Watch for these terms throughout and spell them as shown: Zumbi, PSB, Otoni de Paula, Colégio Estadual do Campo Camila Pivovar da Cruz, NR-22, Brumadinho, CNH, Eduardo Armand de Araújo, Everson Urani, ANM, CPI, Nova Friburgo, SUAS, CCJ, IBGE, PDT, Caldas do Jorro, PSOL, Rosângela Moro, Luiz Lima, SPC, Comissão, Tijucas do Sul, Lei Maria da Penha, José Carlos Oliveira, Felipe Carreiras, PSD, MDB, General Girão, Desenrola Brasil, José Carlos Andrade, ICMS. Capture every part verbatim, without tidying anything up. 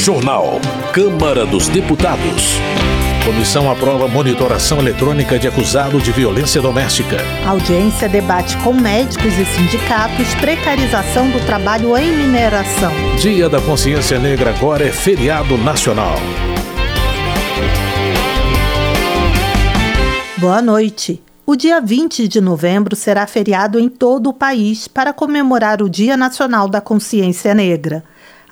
Jornal Câmara dos Deputados. Comissão aprova monitoração eletrônica de acusado de violência doméstica. Audiência debate com médicos e sindicatos precarização do trabalho em mineração. Dia da Consciência Negra agora é feriado nacional. Boa noite. O dia vinte de novembro será feriado em todo o país para comemorar o Dia Nacional da Consciência Negra.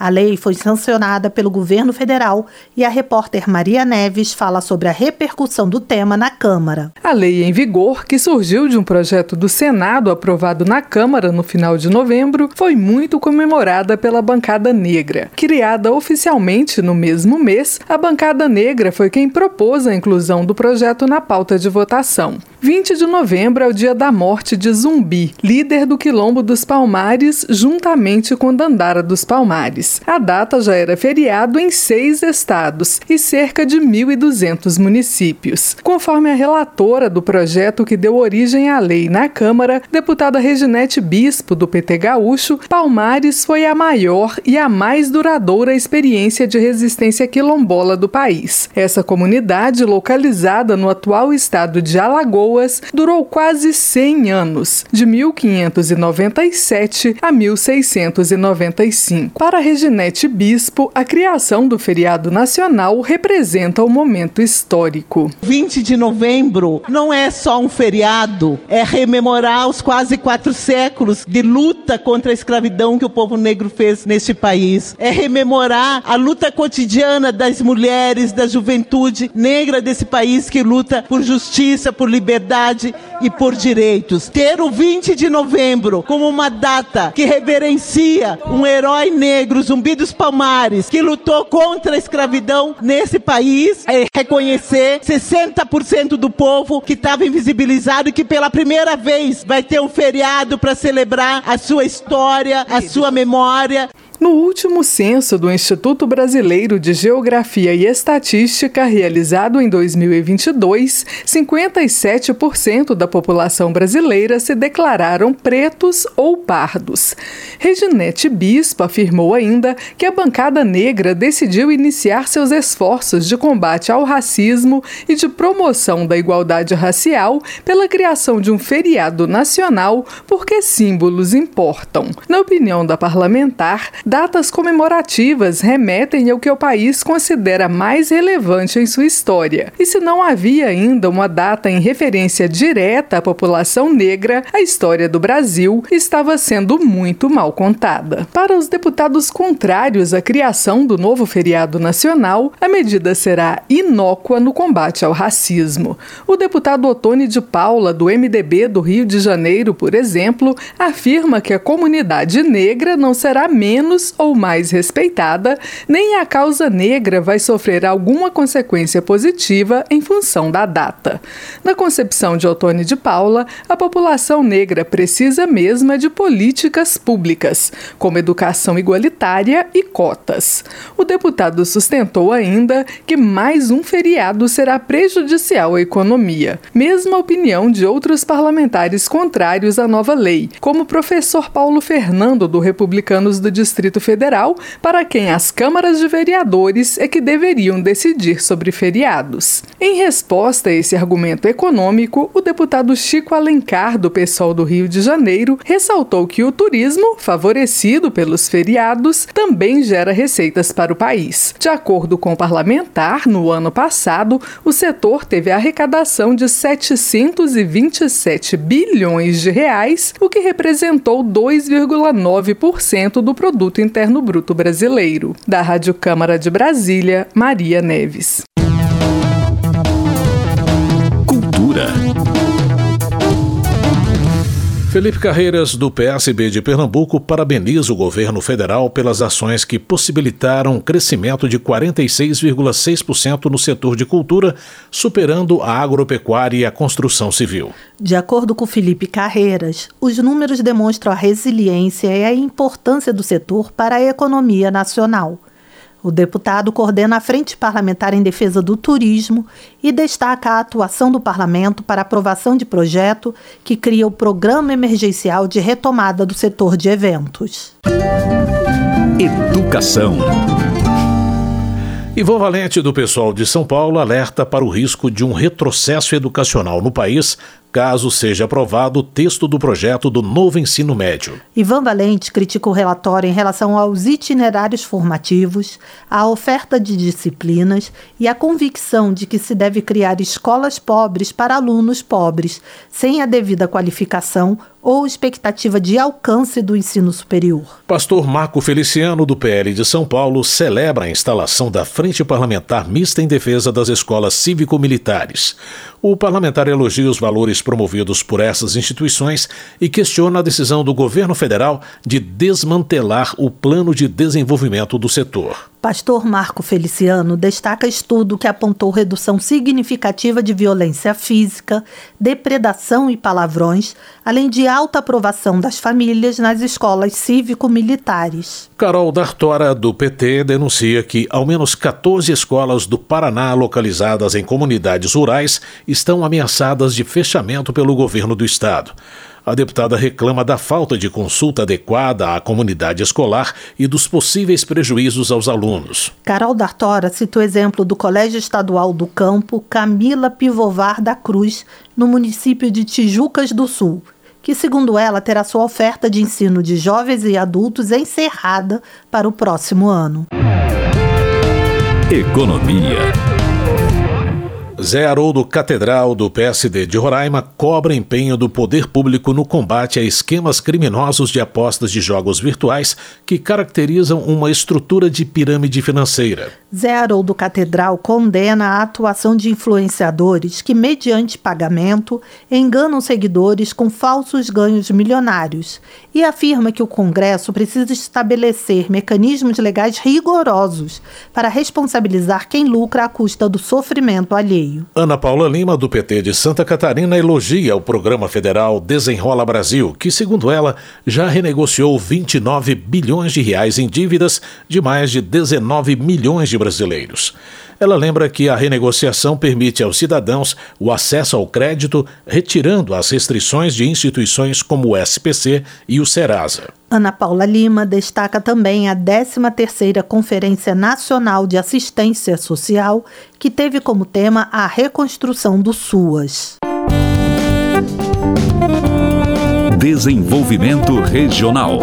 A lei foi sancionada pelo governo federal e a repórter Maria Neves fala sobre a repercussão do tema na Câmara. A lei em vigor, que surgiu de um projeto do Senado aprovado na Câmara no final de novembro, foi muito comemorada pela bancada negra. Criada oficialmente no mesmo mês, a bancada negra foi quem propôs a inclusão do projeto na pauta de votação. vinte de novembro é o dia da morte de Zumbi, líder do Quilombo dos Palmares, juntamente com Dandara dos Palmares. A data já era feriado em seis estados e cerca de mil e duzentos municípios. Conforme a relatora do projeto que deu origem à lei na Câmara, deputada Reginete Bispo, do P T Gaúcho, Palmares foi a maior e a mais duradoura experiência de resistência quilombola do país. Essa comunidade, localizada no atual estado de Alagoas, durou quase cem anos, de mil quinhentos e noventa e sete a mil seiscentos e noventa e cinco. Para a Reginete Bispo, a criação do feriado nacional representa um momento histórico. vinte de novembro não é só um feriado, é rememorar os quase quatro séculos de luta contra a escravidão que o povo negro fez neste país. É rememorar a luta cotidiana das mulheres, da juventude negra desse país que luta por justiça, por liberdade e por direitos. Ter o vinte de novembro como uma data que reverencia um herói negro, Zumbi dos Palmares, que lutou contra a escravidão nesse país, é reconhecer sessenta por cento do povo que estava invisibilizado e que pela primeira vez vai ter um feriado para celebrar a sua história, a sua memória. No último censo do Instituto Brasileiro de Geografia e Estatística, realizado em dois mil e vinte e dois, cinquenta e sete por cento da população brasileira se declararam pretos ou pardos. Reginete Bispo afirmou ainda que a bancada negra decidiu iniciar seus esforços de combate ao racismo e de promoção da igualdade racial pela criação de um feriado nacional, porque símbolos importam. Na opinião da parlamentar, datas comemorativas remetem ao que o país considera mais relevante em sua história. E se não havia ainda uma data em referência direta à população negra, a história do Brasil estava sendo muito mal contada. Para os deputados contrários à criação do novo feriado nacional, a medida será inócua no combate ao racismo. O deputado Otoni de Paula, do M D B do Rio de Janeiro, por exemplo, afirma que a comunidade negra não será menos ou mais respeitada, nem a causa negra vai sofrer alguma consequência positiva em função da data. Na concepção de Otoni de Paula, a população negra precisa mesmo de políticas públicas, como educação igualitária e cotas. O deputado sustentou ainda que mais um feriado será prejudicial à economia. Mesma opinião de outros parlamentares contrários à nova lei, como o professor Paulo Fernando, do Republicanos do Distrito Distrito Federal, para quem as câmaras de vereadores é que deveriam decidir sobre feriados. Em resposta a esse argumento econômico, o deputado Chico Alencar, do P SOL do Rio de Janeiro, ressaltou que o turismo, favorecido pelos feriados, também gera receitas para o país. De acordo com o parlamentar, no ano passado, o setor teve a arrecadação de setecentos e vinte e sete bilhões de reais, o que representou dois vírgula nove por cento do produto Interno Bruto Brasileiro. Da Rádio Câmara de Brasília, Maria Neves. Cultura. Felipe Carreiras, do P S B de Pernambuco, parabeniza o governo federal pelas ações que possibilitaram um crescimento de quarenta e seis vírgula seis por cento no setor de cultura, superando a agropecuária e a construção civil. De acordo com Felipe Carreiras, os números demonstram a resiliência e a importância do setor para a economia nacional. O deputado coordena a Frente Parlamentar em Defesa do Turismo e destaca a atuação do parlamento para aprovação de projeto que cria o Programa Emergencial de Retomada do Setor de Eventos. Educação. Ivan Valente, do Pessoal de São Paulo, alerta para o risco de um retrocesso educacional no país, caso seja aprovado o texto do projeto do novo ensino médio. Ivan Valente critica o relatório em relação aos itinerários formativos, à oferta de disciplinas e à convicção de que se deve criar escolas pobres para alunos pobres, sem a devida qualificação ou expectativa de alcance do ensino superior. Pastor Marco Feliciano, do P L de São Paulo, celebra a instalação da Frente Parlamentar Mista em Defesa das Escolas Cívico-Militares. O parlamentar elogia os valores promovidos por essas instituições e questiona a decisão do governo federal de desmantelar o plano de desenvolvimento do setor. Pastor Marco Feliciano destaca estudo que apontou redução significativa de violência física, depredação e palavrões, além de alta aprovação das famílias nas escolas cívico-militares. Carol Dartora, do P T, denuncia que ao menos catorze escolas do Paraná localizadas em comunidades rurais estão ameaçadas de fechamento pelo governo do estado. A deputada reclama da falta de consulta adequada à comunidade escolar e dos possíveis prejuízos aos alunos. Carol Dartora cita o exemplo do Colégio Estadual do Campo Camila Pivovar da Cruz, no município de Tijucas do Sul, que, segundo ela, terá sua oferta de ensino de jovens e adultos encerrada para o próximo ano. Economia. Zé Haroldo Catedral, do P S D de Roraima, cobra empenho do poder público no combate a esquemas criminosos de apostas de jogos virtuais que caracterizam uma estrutura de pirâmide financeira. Zé Haroldo Catedral condena a atuação de influenciadores que, mediante pagamento, enganam seguidores com falsos ganhos milionários e afirma que o Congresso precisa estabelecer mecanismos legais rigorosos para responsabilizar quem lucra à custa do sofrimento alheio. Ana Paula Lima, do P T de Santa Catarina, elogia o programa federal Desenrola Brasil, que, segundo ela, já renegociou vinte e nove bilhões de reais em dívidas de mais de dezenove milhões de brasileiros. Ela lembra que a renegociação permite aos cidadãos o acesso ao crédito, retirando as restrições de instituições como o S P C e o Serasa. Ana Paula Lima destaca também a décima terceira Conferência Nacional de Assistência Social, que teve como tema a reconstrução do SUAS. Desenvolvimento regional.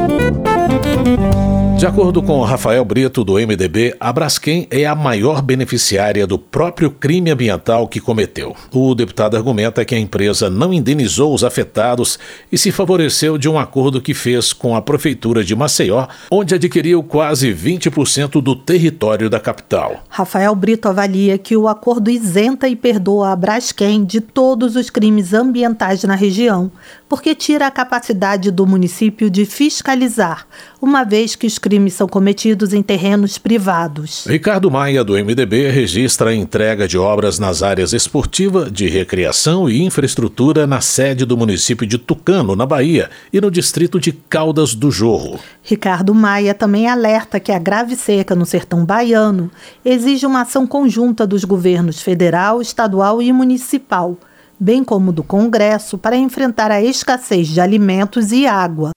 De acordo com Rafael Brito, do M D B, a Braskem é a maior beneficiária do próprio crime ambiental que cometeu. O deputado argumenta que a empresa não indenizou os afetados e se favoreceu de um acordo que fez com a Prefeitura de Maceió, onde adquiriu quase vinte por cento do território da capital. Rafael Brito avalia que o acordo isenta e perdoa a Braskem de todos os crimes ambientais na região, porque tira a capacidade do município de fiscalizar, uma vez que os crimes são cometidos em terrenos privados. Ricardo Maia, do M D B, registra a entrega de obras nas áreas esportiva, de recreação e infraestrutura na sede do município de Tucano, na Bahia, e no distrito de Caldas do Jorro. Ricardo Maia também alerta que a grave seca no sertão baiano exige uma ação conjunta dos governos federal, estadual e municipal, bem como do Congresso, para enfrentar a escassez de alimentos e água.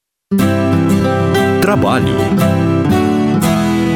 Trabalho.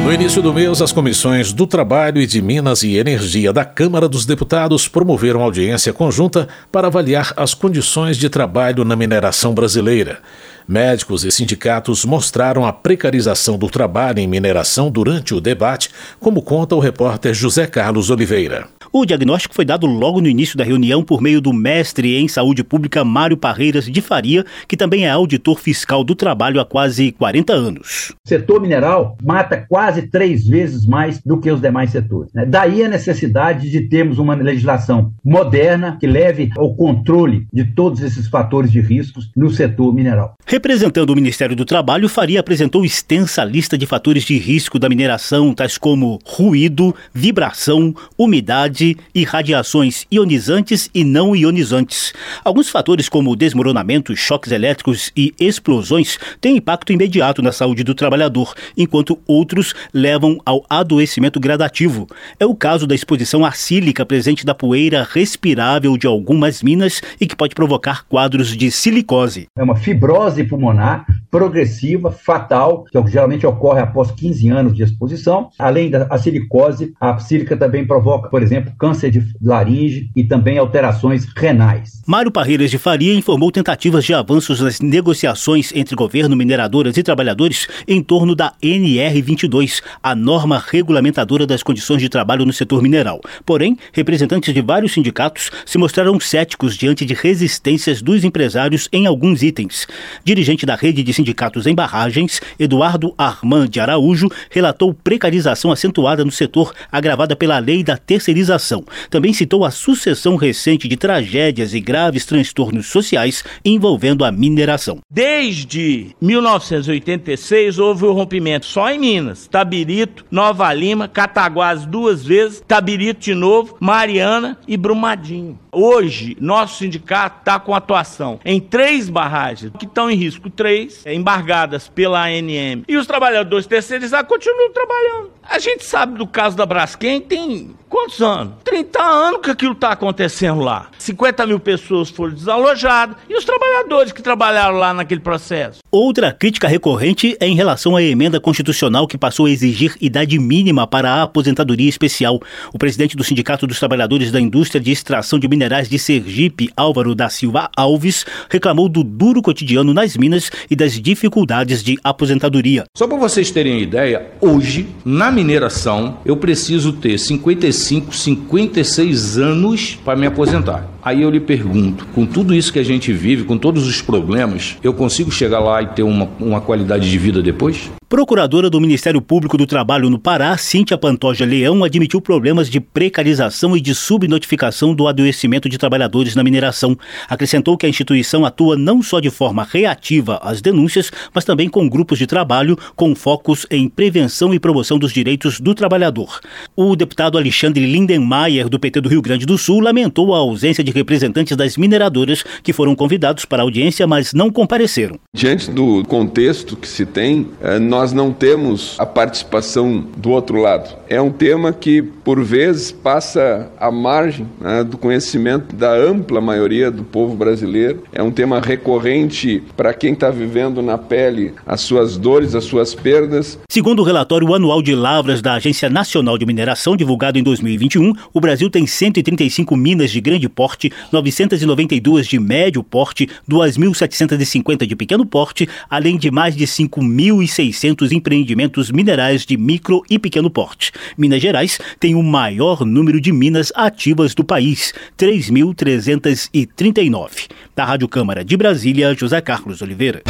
No início do mês, as comissões do Trabalho e de Minas e Energia da Câmara dos Deputados promoveram audiência conjunta para avaliar as condições de trabalho na mineração brasileira. Médicos e sindicatos mostraram a precarização do trabalho em mineração durante o debate, como conta o repórter José Carlos Oliveira. O diagnóstico foi dado logo no início da reunião por meio do mestre em saúde pública Mário Parreiras de Faria, que também é auditor fiscal do trabalho há quase quarenta anos. O setor mineral mata quase três vezes mais do que os demais setores, né? Daí a necessidade de termos uma legislação moderna que leve ao controle de todos esses fatores de riscos no setor mineral. Representando o Ministério do Trabalho, Faria apresentou extensa lista de fatores de risco da mineração, tais como ruído, vibração, umidade, de irradiações ionizantes e não ionizantes. Alguns fatores como desmoronamento, choques elétricos e explosões têm impacto imediato na saúde do trabalhador, enquanto outros levam ao adoecimento gradativo. É o caso da exposição acílica presente na poeira respirável de algumas minas e que pode provocar quadros de silicose. É uma fibrose pulmonar progressiva, fatal, que geralmente ocorre após quinze anos de exposição. Além da silicose, a sílica também provoca, por exemplo, câncer de laringe e também alterações renais. Mário Parreiras de Faria informou tentativas de avanços nas negociações entre governo, mineradoras e trabalhadores em torno da N R vinte e dois, a norma regulamentadora das condições de trabalho no setor mineral. Porém, representantes de vários sindicatos se mostraram céticos diante de resistências dos empresários em alguns itens. Dirigente da rede de sindicatos em barragens, Eduardo Armand de Araújo, relatou precarização acentuada no setor, agravada pela lei da terceirização. Também citou a sucessão recente de tragédias e graves transtornos sociais envolvendo a mineração. Desde mil novecentos e oitenta e seis houve o rompimento só em Minas, Tabirito, Nova Lima, Cataguás duas vezes, Tabirito de novo, Mariana e Brumadinho. Hoje, nosso sindicato está com atuação em três barragens, que estão em risco três, embargadas pela A N M. E os trabalhadores terceirizados continuam trabalhando. A gente sabe do caso da Braskem, tem quantos anos? trinta anos que aquilo está acontecendo lá. cinquenta mil pessoas foram desalojadas e os trabalhadores que trabalharam lá naquele processo. Outra crítica recorrente é em relação à emenda constitucional que passou a exigir idade mínima para a aposentadoria especial. O presidente do Sindicato dos Trabalhadores da Indústria de Extração de Minerais de Sergipe, Álvaro da Silva Alves, reclamou do duro cotidiano nas minas e das dificuldades de aposentadoria. Só para vocês terem uma ideia, hoje, na mineração, eu preciso ter cinquenta e cinco, cinquenta e seis anos para me aposentar. Aí eu lhe pergunto, com tudo isso que a gente vive, com todos os problemas, eu consigo chegar lá e ter uma, uma qualidade de vida depois? Procuradora do Ministério Público do Trabalho no Pará, Cíntia Pantoja Leão, admitiu problemas de precarização e de subnotificação do adoecimento de trabalhadores na mineração. Acrescentou que a instituição atua não só de forma reativa às denúncias, mas também com grupos de trabalho com focos em prevenção e promoção dos direitos do trabalhador. O deputado Alexandre Lindenmayer, do P T do Rio Grande do Sul, lamentou a ausência de representantes das mineradoras que foram convidados para a audiência, mas não compareceram. Diante do contexto que se tem, nós Nós não temos a participação do outro lado. É um tema que, por vezes, passa à margem, né, do conhecimento da ampla maioria do povo brasileiro. É um tema recorrente para quem está vivendo na pele as suas dores, as suas perdas. Segundo o relatório anual de lavras da Agência Nacional de Mineração, divulgado em dois mil e vinte e um, o Brasil tem cento e trinta e cinco minas de grande porte, novecentos e noventa e duas de médio porte, dois mil setecentos e cinquenta de pequeno porte, além de mais de cinco mil e seiscentos empreendimentos minerais de micro e pequeno porte. Minas Gerais tem o maior número de minas ativas do país, três mil trezentos e trinta e nove. Da Rádio Câmara de Brasília, José Carlos Oliveira.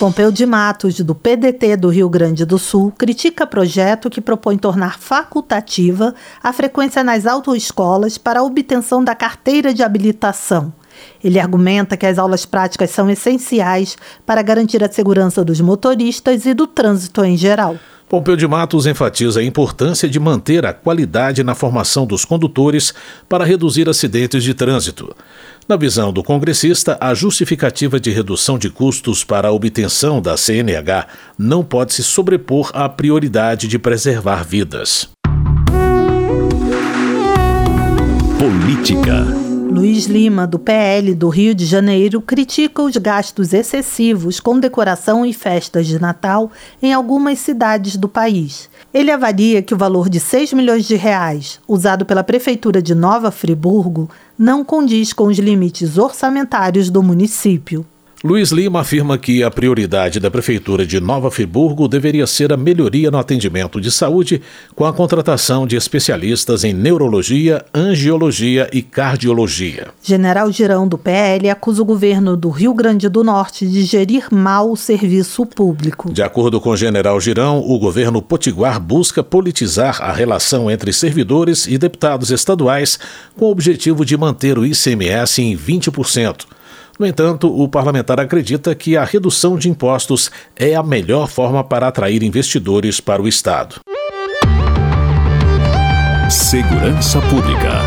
Pompeu de Matos, do P D T do Rio Grande do Sul, critica projeto que propõe tornar facultativa a frequência nas autoescolas para a obtenção da carteira de habilitação. Ele argumenta que as aulas práticas são essenciais para garantir a segurança dos motoristas e do trânsito em geral. Pompeu de Matos enfatiza a importância de manter a qualidade na formação dos condutores para reduzir acidentes de trânsito. Na visão do congressista, a justificativa de redução de custos para a obtenção da C N H não pode se sobrepor à prioridade de preservar vidas. Política. Luiz Lima, do P L do Rio de Janeiro, critica os gastos excessivos com decoração e festas de Natal em algumas cidades do país. Ele avalia que o valor de seis milhões de reais, usado pela Prefeitura de Nova Friburgo, não condiz com os limites orçamentários do município. Luiz Lima afirma que a prioridade da Prefeitura de Nova Friburgo deveria ser a melhoria no atendimento de saúde com a contratação de especialistas em neurologia, angiologia e cardiologia. General Girão, do P L, acusa o governo do Rio Grande do Norte de gerir mal o serviço público. De acordo com General Girão, o governo potiguar busca politizar a relação entre servidores e deputados estaduais com o objetivo de manter o I C M S em vinte por cento. No entanto, o parlamentar acredita que a redução de impostos é a melhor forma para atrair investidores para o Estado. Segurança Pública.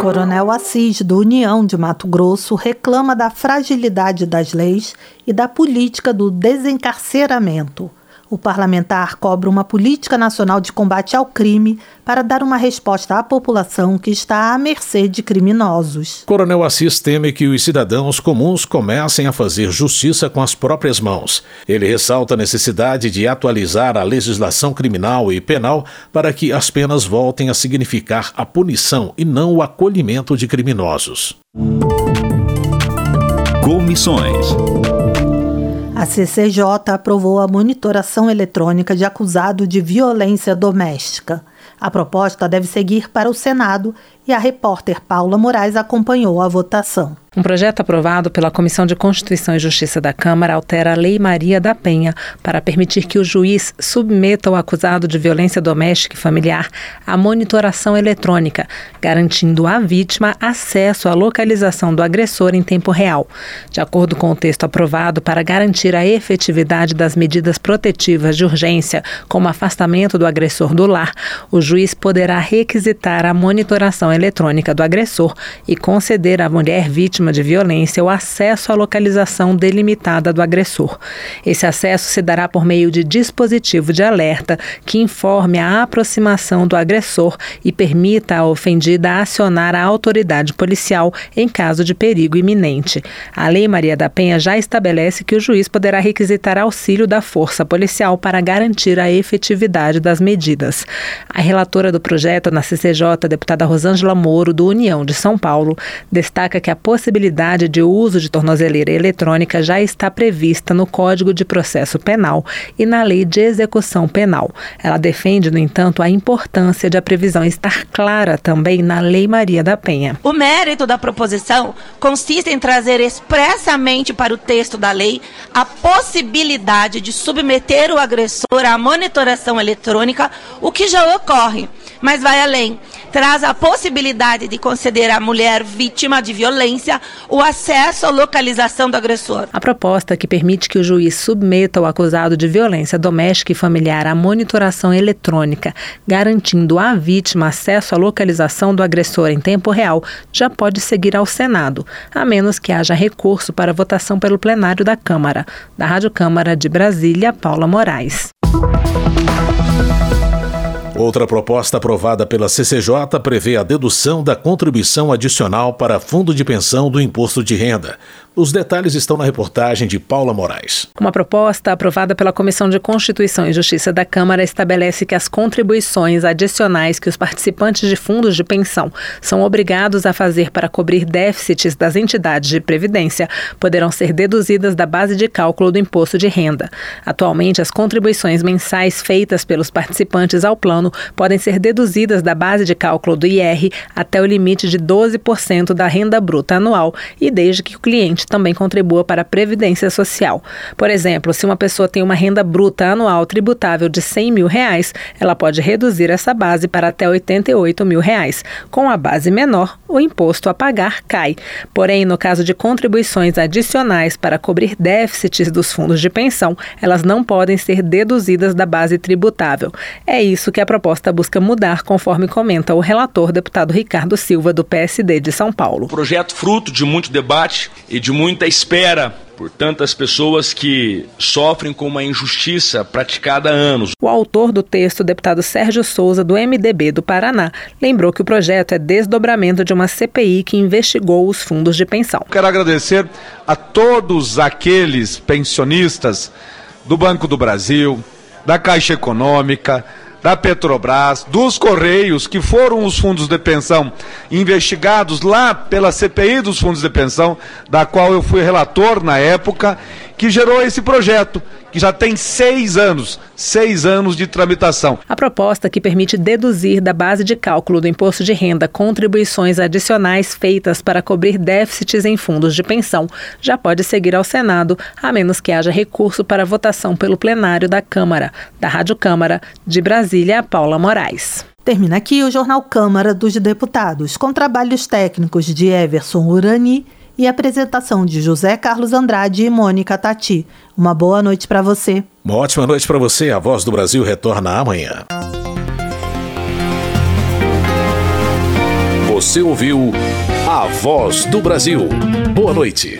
Coronel Assis, do União de Mato Grosso, reclama da fragilidade das leis e da política do desencarceramento. O parlamentar cobra uma política nacional de combate ao crime para dar uma resposta à população que está à mercê de criminosos. Coronel Assis teme que os cidadãos comuns comecem a fazer justiça com as próprias mãos. Ele ressalta a necessidade de atualizar a legislação criminal e penal para que as penas voltem a significar a punição e não o acolhimento de criminosos. Comissões. A C C J aprovou a monitoração eletrônica de acusado de violência doméstica. A proposta deve seguir para o Senado e a repórter Paula Moraes acompanhou a votação. Um projeto aprovado pela Comissão de Constituição e Justiça da Câmara altera a Lei Maria da Penha para permitir que o juiz submeta o acusado de violência doméstica e familiar à monitoração eletrônica, garantindo à vítima acesso à localização do agressor em tempo real. De acordo com o texto aprovado, para garantir a efetividade das medidas protetivas de urgência, como afastamento do agressor do lar, o juiz poderá requisitar a monitoração eletrônica do agressor e conceder à mulher vítima de violência o acesso à localização delimitada do agressor. Esse acesso se dará por meio de dispositivo de alerta que informe a aproximação do agressor e permita à ofendida acionar a autoridade policial em caso de perigo iminente. A Lei Maria da Penha já estabelece que o juiz poderá requisitar auxílio da força policial para garantir a efetividade das medidas. A relatora do projeto na C C J, deputada Rosângela Moro, do União de São Paulo, destaca que a possibilidade A possibilidade de uso de tornozeleira eletrônica já está prevista no Código de Processo Penal e na Lei de Execução Penal. Ela defende, no entanto, a importância de a previsão estar clara também na Lei Maria da Penha. O mérito da proposição consiste em trazer expressamente para o texto da lei a possibilidade de submeter o agressor à monitoração eletrônica, o que já ocorre, mas vai além. Traz a possibilidade de conceder à mulher vítima de violência o acesso à localização do agressor. A proposta, que permite que o juiz submeta o acusado de violência doméstica e familiar à monitoração eletrônica, garantindo à vítima acesso à localização do agressor em tempo real, já pode seguir ao Senado, a menos que haja recurso para votação pelo plenário da Câmara. Da Rádio Câmara de Brasília, Paula Moraes. Outra proposta aprovada pela C C J prevê a dedução da contribuição adicional para fundo de pensão do imposto de renda. Os detalhes estão na reportagem de Paula Moraes. Uma proposta aprovada pela Comissão de Constituição e Justiça da Câmara estabelece que as contribuições adicionais que os participantes de fundos de pensão são obrigados a fazer para cobrir déficits das entidades de previdência poderão ser deduzidas da base de cálculo do imposto de renda. Atualmente, as contribuições mensais feitas pelos participantes ao plano podem ser deduzidas da base de cálculo do I R até o limite de doze por cento da renda bruta anual e desde que o cliente também contribua para a Previdência Social. Por exemplo, se uma pessoa tem uma renda bruta anual tributável de cem mil reais, ela pode reduzir essa base para até oitenta e oito mil reais. Com a base menor, o imposto a pagar cai. Porém, no caso de contribuições adicionais para cobrir déficits dos fundos de pensão, elas não podem ser deduzidas da base tributável. É isso que a proposta busca mudar, conforme comenta o relator, deputado Ricardo Silva, do P S D de São Paulo. O projeto fruto de muito debate e de muita espera por tantas pessoas que sofrem com uma injustiça praticada há anos. O autor do texto, o deputado Sérgio Souza, do M D B do Paraná, lembrou que o projeto é desdobramento de uma C P I que investigou os fundos de pensão. Quero agradecer a todos aqueles pensionistas do Banco do Brasil, da Caixa Econômica, da Petrobras, dos Correios, que foram os fundos de pensão investigados lá pela C P I dos fundos de pensão, da qual eu fui relator na época, que gerou esse projeto, que já tem seis anos, seis anos de tramitação. A proposta, que permite deduzir da base de cálculo do imposto de renda contribuições adicionais feitas para cobrir déficits em fundos de pensão, já pode seguir ao Senado, a menos que haja recurso para votação pelo plenário da Câmara. Da Rádio Câmara, de Brasília, Paula Moraes. Termina aqui o Jornal Câmara dos Deputados, com trabalhos técnicos de Everson Urani e apresentação de José Carlos Andrade e Mônica Tati. Uma boa noite para você. Uma ótima noite para você. A Voz do Brasil retorna amanhã. Você ouviu A Voz do Brasil. Boa noite.